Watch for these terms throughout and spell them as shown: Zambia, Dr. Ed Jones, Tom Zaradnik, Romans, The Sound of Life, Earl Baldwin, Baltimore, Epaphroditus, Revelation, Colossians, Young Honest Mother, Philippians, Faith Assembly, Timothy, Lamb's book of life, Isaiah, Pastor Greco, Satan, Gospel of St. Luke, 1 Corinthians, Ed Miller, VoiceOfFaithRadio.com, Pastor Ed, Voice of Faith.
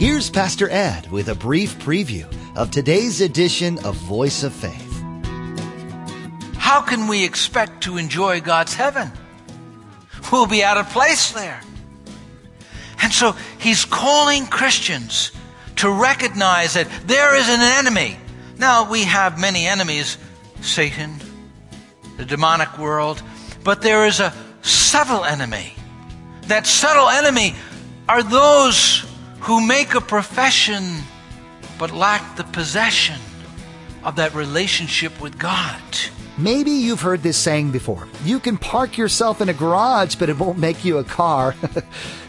Here's Pastor Ed with a brief preview of today's edition of Voice of Faith. How can we expect to enjoy God's heaven? We'll be out of place there. And so he's calling Christians to recognize that there is an enemy. Now, we have many enemies, Satan, the demonic world, but there is a subtle enemy. That subtle enemy are those who make a profession but lack the possession of that relationship with God. Maybe you've heard this saying before. You can park yourself in a garage, but it won't make you a car.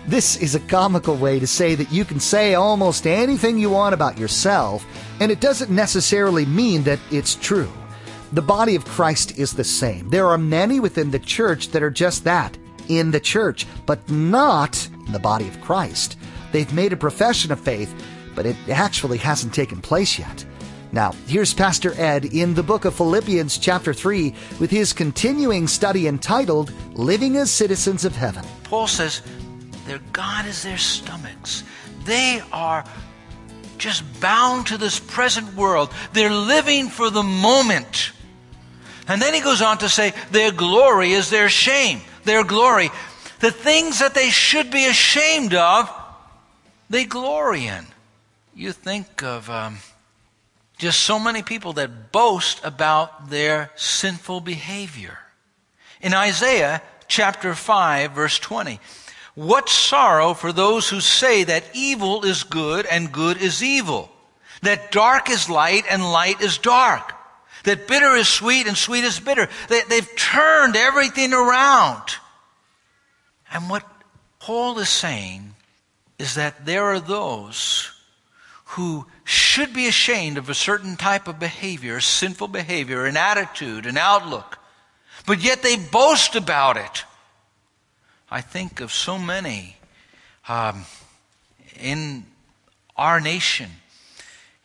This is a comical way to say that you can say almost anything you want about yourself, and it doesn't necessarily mean that it's true. The body of Christ is the same. There are many within the church that are just that, in the church, but not in the body of Christ. They've made a profession of faith, but it actually hasn't taken place yet. Now, here's Pastor Ed in the book of Philippians chapter 3 with his continuing study entitled, Living as Citizens of Heaven. Paul says, their God is their stomachs. They are just bound to this present world. They're living for the moment. And then he goes on to say, their glory is their shame. Their glory, the things that they should be ashamed of, they glory in. You think of just so many people that boast about their sinful behavior. In Isaiah chapter 5, verse 20, what sorrow for those who say that evil is good and good is evil, that dark is light and light is dark, that bitter is sweet and sweet is bitter. They've turned everything around. And what Paul is saying is that there are those who should be ashamed of a certain type of behavior, sinful behavior, an attitude, an outlook, but yet they boast about it. I think of so many in our nation,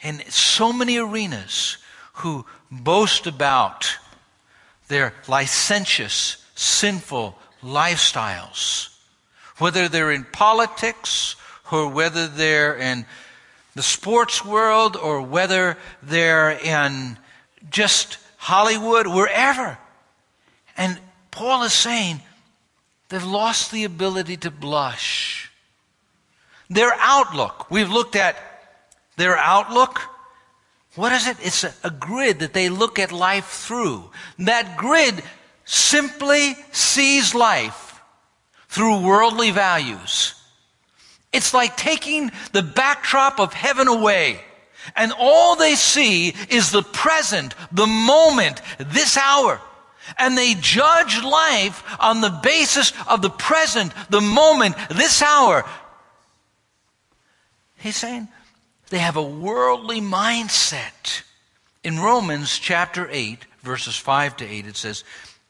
in so many arenas, who boast about their licentious, sinful lifestyles, whether they're in politics or whether they're in the sports world, or whether they're in just Hollywood, wherever. And Paul is saying they've lost the ability to blush. Their outlook, we've looked at their outlook. What is it? It's a grid that they look at life through. That grid simply sees life through worldly values. It's like taking the backdrop of heaven away, and all they see is the present, the moment, this hour. And they judge life on the basis of the present, the moment, this hour. He's saying they have a worldly mindset. In Romans chapter 8, verses 5 to 8, it says,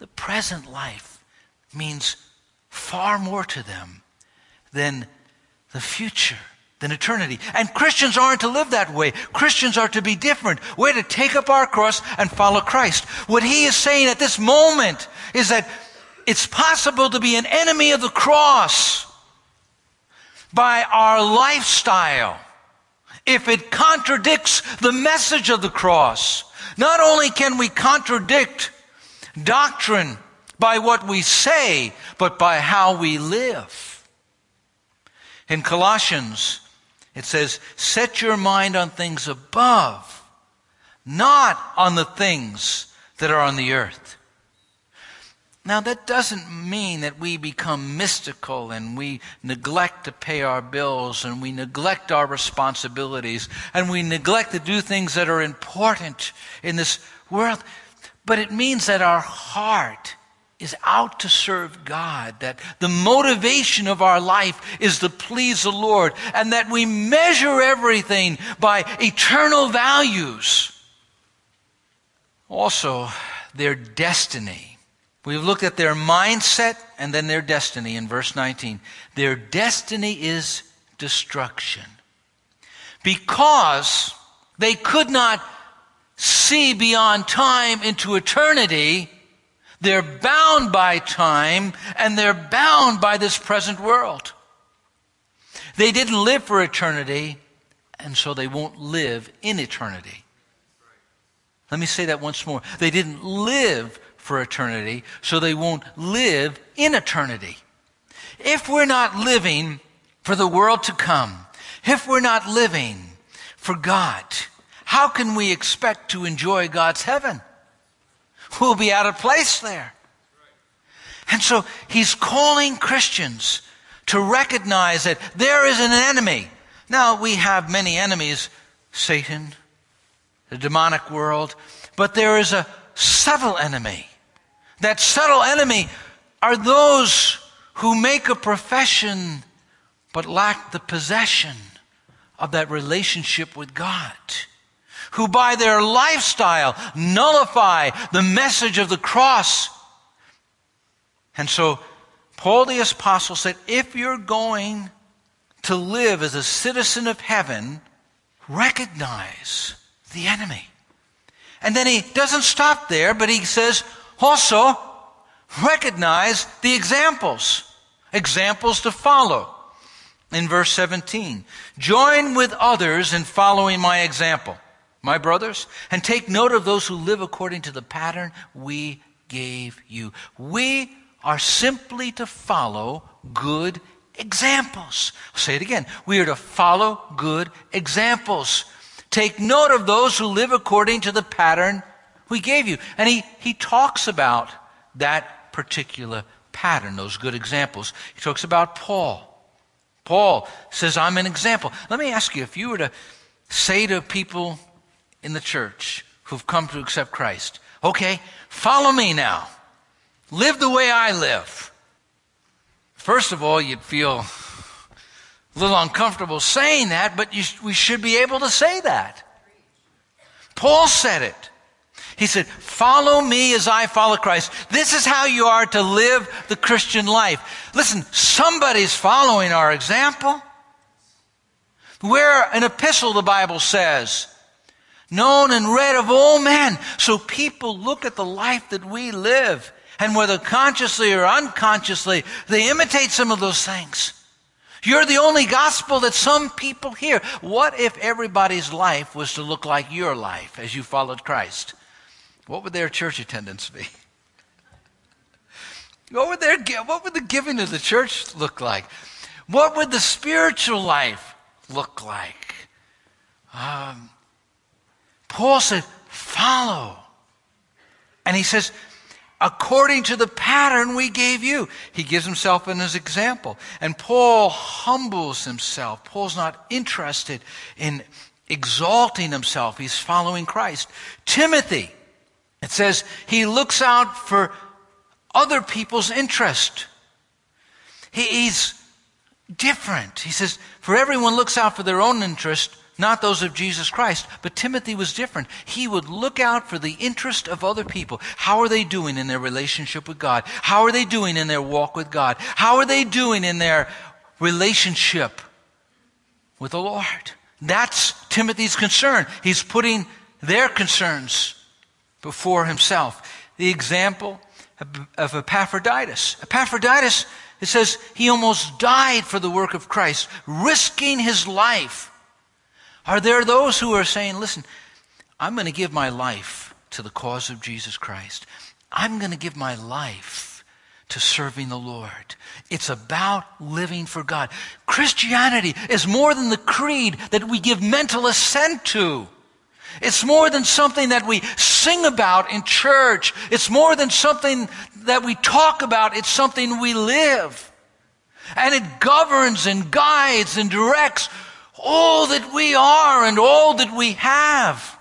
The present life means far more to them than the future, than eternity. And Christians aren't to live that way. Christians are to be different. We're to take up our cross and follow Christ. What he is saying at this moment is that it's possible to be an enemy of the cross by our lifestyle if it contradicts the message of the cross. Not only can we contradict doctrine by what we say, but by how we live. In Colossians, it says, set your mind on things above, not on the things that are on the earth. Now, that doesn't mean that we become mystical and we neglect to pay our bills and we neglect our responsibilities and we neglect to do things that are important in this world. But it means that our heart is out to serve God, that the motivation of our life is to please the Lord, and that we measure everything by eternal values. Also, their destiny. We've looked at their mindset and then their destiny in verse 19. Their destiny is destruction. Because they could not see beyond time into eternity, they're bound by time and they're bound by this present world. They didn't live for eternity, and so they won't live in eternity. Let me say that once more. They didn't live for eternity, so they won't live in eternity. If we're not living for the world to come, if we're not living for God, how can we expect to enjoy God's heaven? We'll be out of place there. And so he's calling Christians to recognize that there is an enemy. Now, we have many enemies, Satan, the demonic world, but there is a subtle enemy. That subtle enemy are those who make a profession but lack the possession of that relationship with God, who by their lifestyle nullify the message of the cross. And so Paul the Apostle said, if you're going to live as a citizen of heaven, recognize the enemy. And then he doesn't stop there, but he says, also recognize the examples to follow. In verse 17, join with others in following my example, my brothers, and take note of those who live according to the pattern we gave you. We are simply to follow good examples. I'll say it again. We are to follow good examples. Take note of those who live according to the pattern we gave you. And he talks about that particular pattern, those good examples. He talks about Paul. Paul says, I'm an example. Let me ask you, if you were to say to people in the church who've come to accept Christ, okay, follow me now. Live the way I live. First of all, you'd feel a little uncomfortable saying that, but we should be able to say that. Paul said it. He said, follow me as I follow Christ. This is how you are to live the Christian life. Listen, somebody's following our example. We're an epistle, the Bible says, known and read of all men. So people look at the life that we live, and whether consciously or unconsciously, they imitate some of those things. You're the only gospel that some people hear. What if everybody's life was to look like your life as you followed Christ? What would their church attendance be? What would the giving of the church look like? What would the spiritual life look like? Paul said, follow. And he says, according to the pattern we gave you. He gives himself in his example. And Paul humbles himself. Paul's not interested in exalting himself. He's following Christ. Timothy, it says, he looks out for other people's interest. He's different. He says, for everyone looks out for their own interest, not those of Jesus Christ. But Timothy was different. He would look out for the interest of other people. How are they doing in their relationship with God? How are they doing in their walk with God? How are they doing in their relationship with the Lord? That's Timothy's concern. He's putting their concerns before himself. The example of Epaphroditus. Epaphroditus, it says, he almost died for the work of Christ, risking his life. Are there those who are saying, listen, I'm going to give my life to the cause of Jesus Christ. I'm going to give my life to serving the Lord. It's about living for God. Christianity is more than the creed that we give mental assent to. It's more than something that we sing about in church. It's more than something that we talk about. It's something we live. And it governs and guides and directs all that we are and all that we have.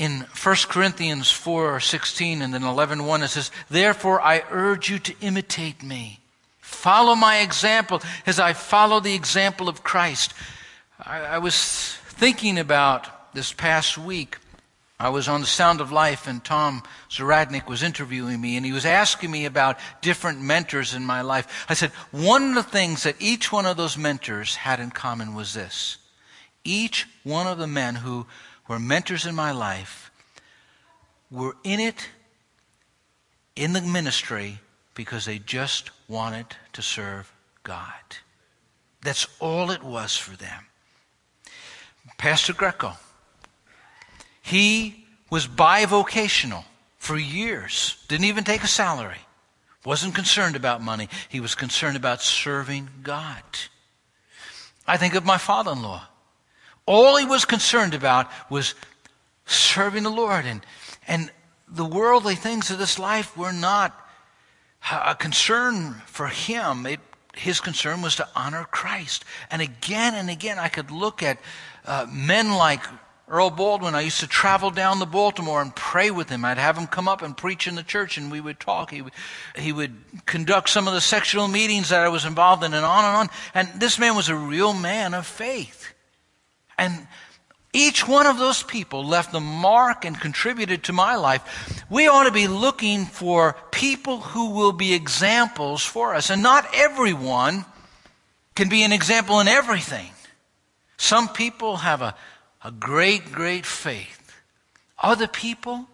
in 1 Corinthians 4:16 and then 11:1, it says, "Therefore I urge you to imitate me. Follow my example as I follow the example of Christ." I was thinking about this past week. I was on The Sound of Life, and Tom Zaradnik was interviewing me, and he was asking me about different mentors in my life. I said, one of the things that each one of those mentors had in common was this. Each one of the men who were mentors in my life were in it, in the ministry, because they just wanted to serve God. That's all it was for them. Pastor Greco, he was bivocational for years, didn't even take a salary, wasn't concerned about money. He was concerned about serving God. I think of my father-in-law. All he was concerned about was serving the Lord, and the worldly things of this life were not a concern for him. His concern was to honor Christ. And again, I could look at men like Earl Baldwin. I used to travel down to Baltimore and pray with him. I'd have him come up and preach in the church, and we would talk. He would conduct some of the sectional meetings that I was involved in, and on and on. And this man was a real man of faith. And each one of those people left the mark and contributed to my life. We ought to be looking for people who will be examples for us. And not everyone can be an example in everything. Some people have a great, great faith. Other people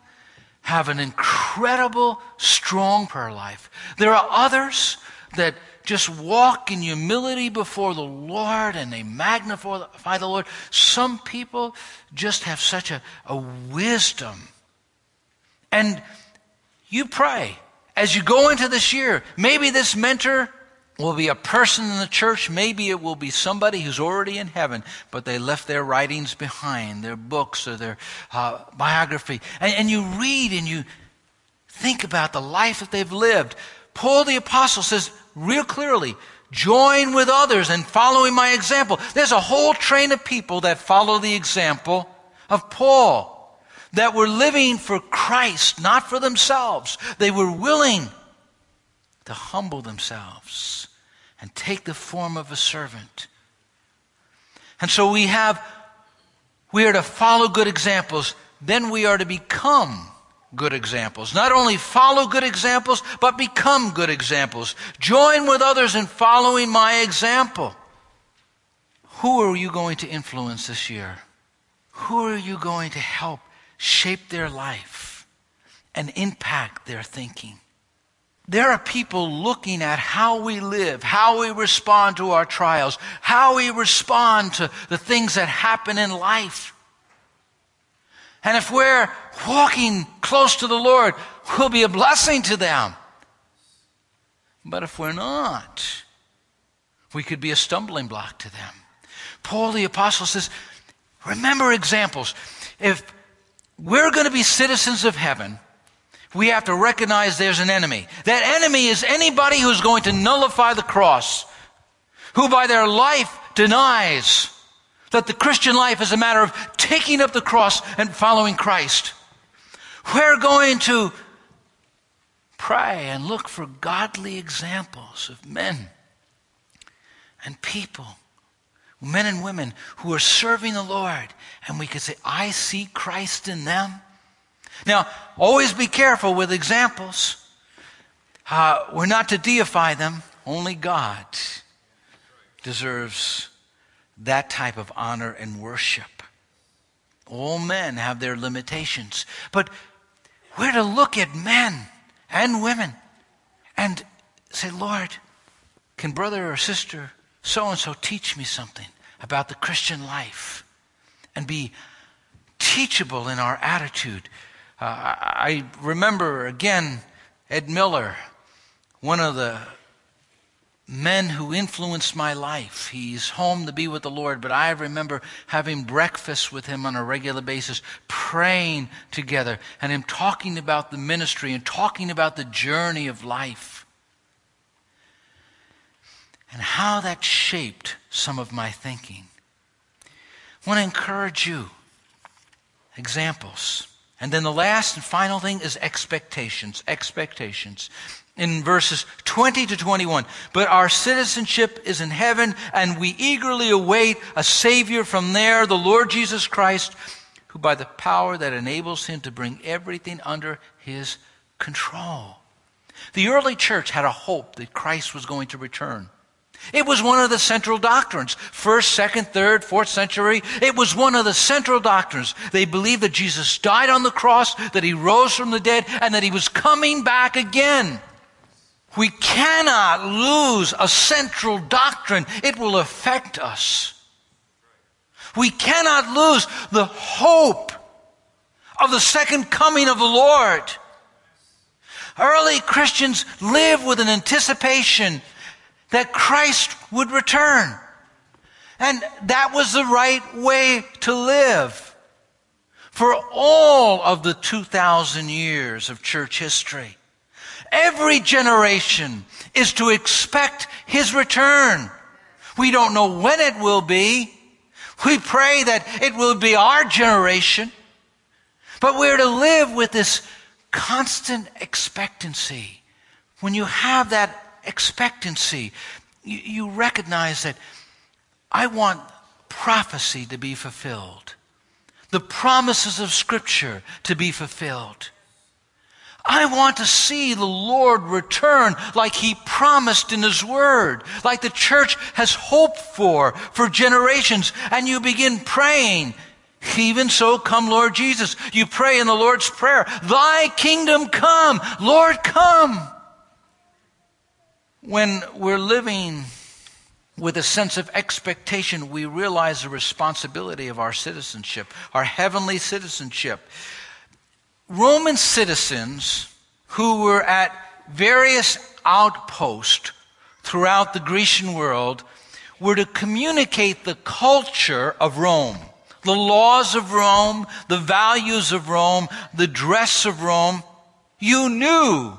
have an incredible, strong prayer life. There are others that just walk in humility before the Lord and they magnify the Lord. Some people just have such a wisdom. And you pray, as you go into this year, maybe this mentor will be a person in the church, maybe it will be somebody who's already in heaven, but they left their writings behind, their books or their biography. And you read and you think about the life that they've lived. Paul the Apostle says real clearly, join with others in following my example. There's a whole train of people that follow the example of Paul, that were living for Christ, not for themselves. They were willing to humble themselves and take the form of a servant. And so we are to follow good examples, then we are to become good examples. Not only follow good examples, but become good examples. Join with others in following my example. Who are you going to influence this year? Who are you going to help shape their life and impact their thinking? There are people looking at how we live, how we respond to our trials, how we respond to the things that happen in life. And if we're walking close to the Lord, we'll be a blessing to them. But if we're not, we could be a stumbling block to them. Paul the Apostle says, remember examples. If we're going to be citizens of heaven, we have to recognize there's an enemy. That enemy is anybody who's going to nullify the cross, who by their life denies that the Christian life is a matter of taking up the cross and following Christ. We're going to pray and look for godly examples of men and people, men and women who are serving the Lord, and we could say, I see Christ in them. Now, always be careful with examples. We're not to deify them. Only God deserves that type of honor and worship. All men have their limitations. But we're to look at men and women and say, Lord, can brother or sister so-and-so teach me something about the Christian life, and be teachable in our attitude. I remember, again, Ed Miller, one of the men who influenced my life. He's home to be with the Lord, but I remember having breakfast with him on a regular basis, praying together, and him talking about the ministry and talking about the journey of life and how that shaped some of my thinking. I want to encourage you. Examples. And then the last and final thing is expectations, expectations. In verses 20 to 21, but our citizenship is in heaven, and we eagerly await a Savior from there, the Lord Jesus Christ, who by the power that enables him to bring everything under his control. The early church had a hope that Christ was going to return. It was one of the central doctrines. First, second, third, fourth century. It was one of the central doctrines. They believed that Jesus died on the cross, that he rose from the dead, and that he was coming back again. We cannot lose a central doctrine. It will affect us. We cannot lose the hope of the second coming of the Lord. Early Christians lived with an anticipation that Christ would return. And that was the right way to live for all of the 2,000 years of church history. Every generation is to expect his return. We don't know when it will be. We pray that it will be our generation. But we're to live with this constant expectancy. When you have that expectancy, you recognize that I want prophecy to be fulfilled, the promises of Scripture to be fulfilled. I want to see the Lord return like he promised in his word, like the church has hoped for generations. And you begin praying, even so come, Lord Jesus. You pray in the Lord's Prayer, thy kingdom come, Lord, come. When we're living with a sense of expectation, we realize the responsibility of our citizenship, our heavenly citizenship. Roman citizens who were at various outposts throughout the Grecian world were to communicate the culture of Rome, the laws of Rome, the values of Rome, the dress of Rome. You knew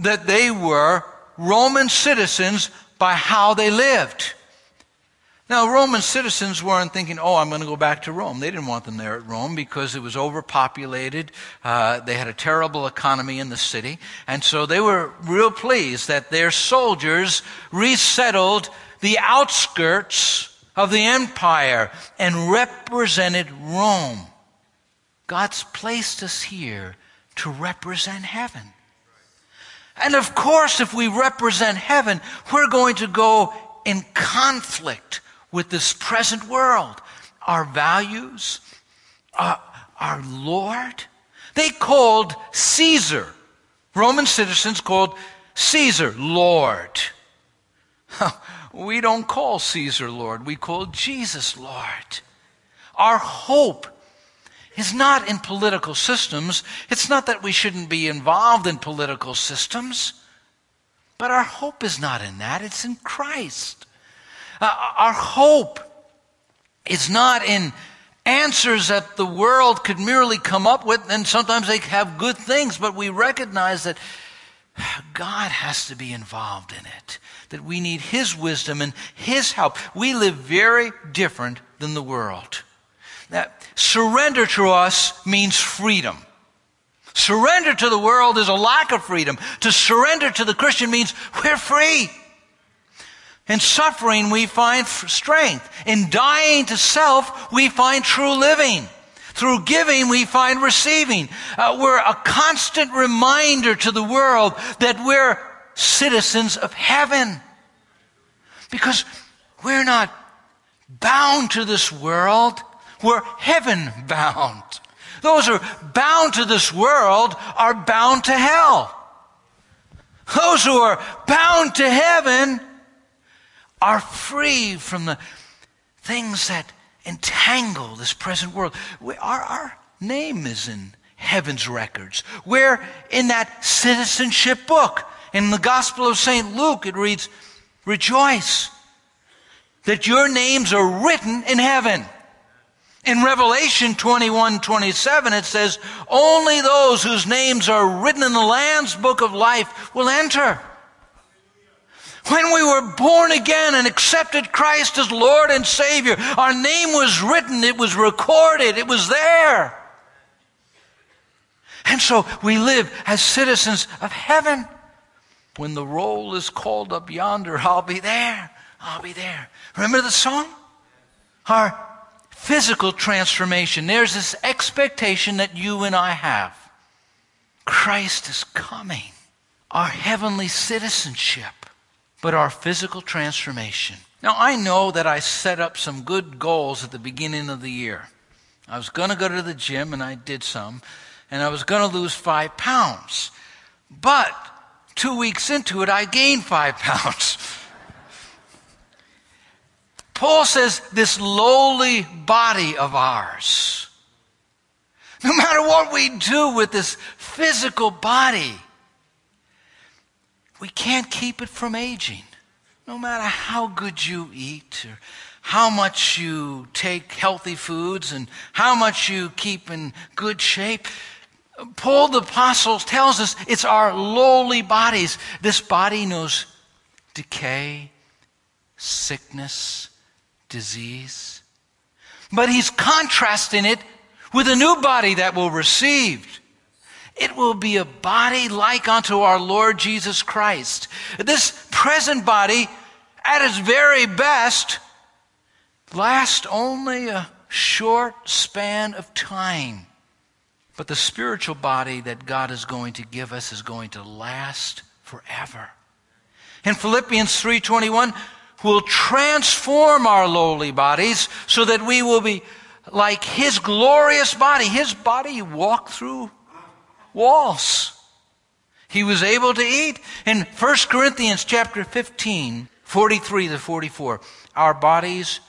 that they were Roman citizens by how they lived. Now, Roman citizens weren't thinking, oh, I'm going to go back to Rome. They didn't want them there at Rome because it was overpopulated. They had a terrible economy in the city. And so they were real pleased that their soldiers resettled the outskirts of the empire and represented Rome. God's placed us here to represent heaven. And of course, if we represent heaven, we're going to go in conflict with this present world, our values, our Lord. They called Caesar, Roman citizens called Caesar Lord. We don't call Caesar Lord, we call Jesus Lord. Our hope is not in political systems. It's not that we shouldn't be involved in political systems, but our hope is not in that. It's in Christ. Our hope is not in answers that the world could merely come up with, and sometimes they have good things, but we recognize that God has to be involved in it, that we need his wisdom and his help. We live very different than the world. That surrender to us means freedom. Surrender to the world is a lack of freedom. To surrender to the Christian means we're free. In suffering, we find strength. In dying to self, we find true living. Through giving, we find receiving. We're a constant reminder to the world that we're citizens of heaven. Because we're not bound to this world. We're heaven bound. Those who are bound to this world are bound to hell. Those who are bound to heaven are free from the things that entangle this present world. Our name is in heaven's records. We're in that citizenship book. In the Gospel of St. Luke, it reads, rejoice that your names are written in heaven. In Revelation 21:27, it says, only those whose names are written in the Lamb's book of life will enter. When we were born again and accepted Christ as Lord and Savior, our name was written, it was recorded, it was there. And so we live as citizens of heaven. When the roll is called up yonder, I'll be there. I'll be there. Remember the song? Our physical transformation. There's this expectation that you and I have. Christ is coming. Our heavenly citizenship. But our physical transformation. Now, I know that I set up some good goals at the beginning of the year. I was going to go to the gym, and I did some, and I was going to lose 5 pounds. But 2 weeks into it, I gained 5 pounds. Paul says, this lowly body of ours, no matter what we do with this physical body, we can't keep it from aging. No matter how good you eat or how much you take healthy foods and how much you keep in good shape, Paul the Apostle tells us it's our lowly bodies. This body knows decay, sickness, disease. But he's contrasting it with a new body that will receive. It will be a body like unto our Lord Jesus Christ. This present body, at its very best, lasts only a short span of time. But the spiritual body that God is going to give us is going to last forever. In Philippians 3:21, we'll transform our lowly bodies so that we will be like His glorious body. His body walked through walls. He was able to eat. In 1 Corinthians chapter 15, 43 to 44, our bodies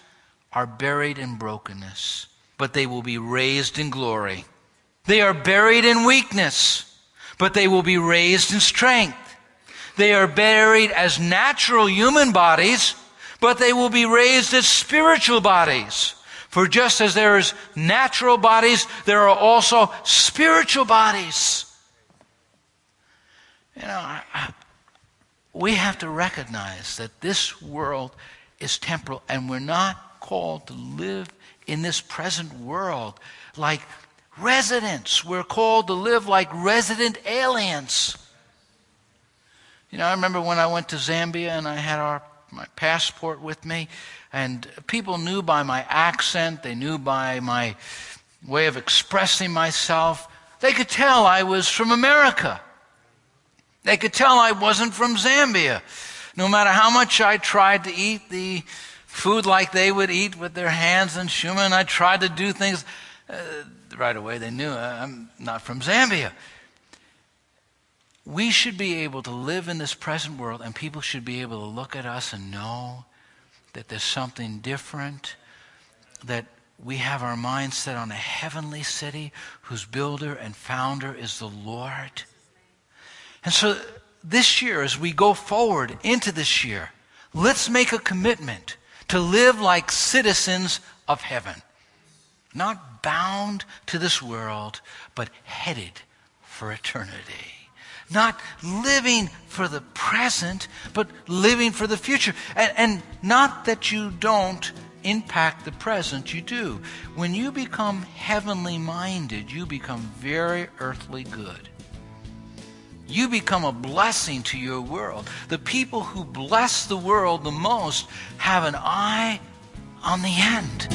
are buried in brokenness, but they will be raised in glory. They are buried in weakness, but they will be raised in strength. They are buried as natural human bodies, but they will be raised as spiritual bodies. For just as there is natural bodies, there are also spiritual bodies. You know, we have to recognize that this world is temporal, and we're not called to live in this present world like residents. We're called to live like resident aliens. You know, I remember when I went to Zambia and I had my passport with me, and people knew by my accent, they knew by my way of expressing myself. They could tell I was from America. They could tell I wasn't from Zambia. No matter how much I tried to eat the food like they would eat with their hands and shuma, and I tried to do things, right away they knew I'm not from Zambia. We should be able to live in this present world, and people should be able to look at us and know that there's something different, that we have our minds set on a heavenly city whose builder and founder is the Lord. And so this year, as we go forward into this year, let's make a commitment to live like citizens of heaven, not bound to this world, but headed for eternity. Not living for the present, but living for the future. And not that you don't impact the present, you do. When you become heavenly minded, you become very earthly good. You become a blessing to your world. The people who bless the world the most have an eye on the end.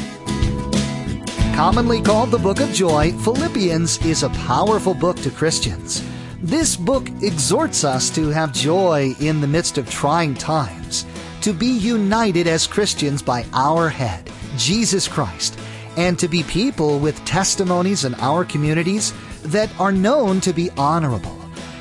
Commonly called the Book of Joy, Philippians is a powerful book to Christians. This book exhorts us to have joy in the midst of trying times, to be united as Christians by our head, Jesus Christ, and to be people with testimonies in our communities that are known to be honorable.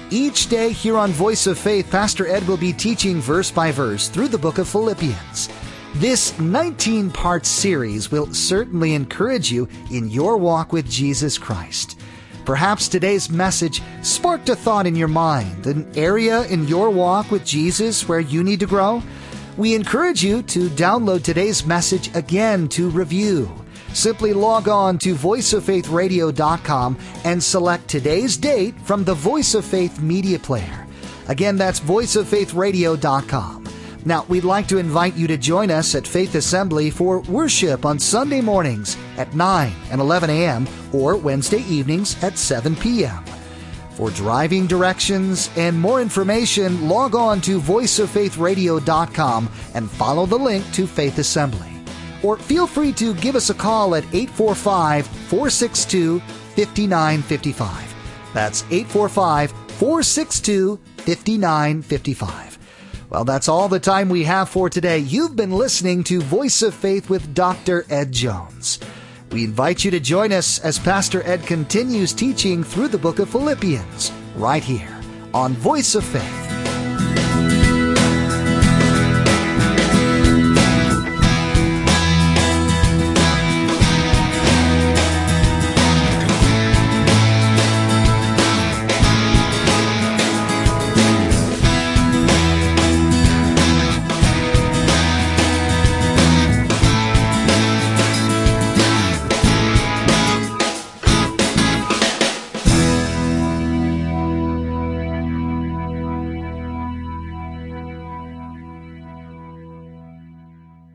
Each day here on Voice of Faith, Pastor Ed will be teaching verse by verse through the book of Philippians. This 19-part series will certainly encourage you in your walk with Jesus Christ. Perhaps today's message sparked a thought in your mind, an area in your walk with Jesus where you need to grow. We encourage you to download today's message again to review. Simply log on to VoiceOfFaithRadio.com and select today's date from the Voice of Faith media player. Again, that's VoiceOfFaithRadio.com. Now, we'd like to invite you to join us at Faith Assembly for worship on Sunday mornings at 9 and 11 a.m. or Wednesday evenings at 7 p.m. For driving directions and more information, log on to VoiceOfFaithRadio.com and follow the link to Faith Assembly. Or feel free to give us a call at 845-462-5955. That's 845-462-5955. Well, that's all the time we have for today. You've been listening to Voice of Faith with Dr. Ed Jones. We invite you to join us as Pastor Ed continues teaching through the book of Philippians, right here on Voice of Faith.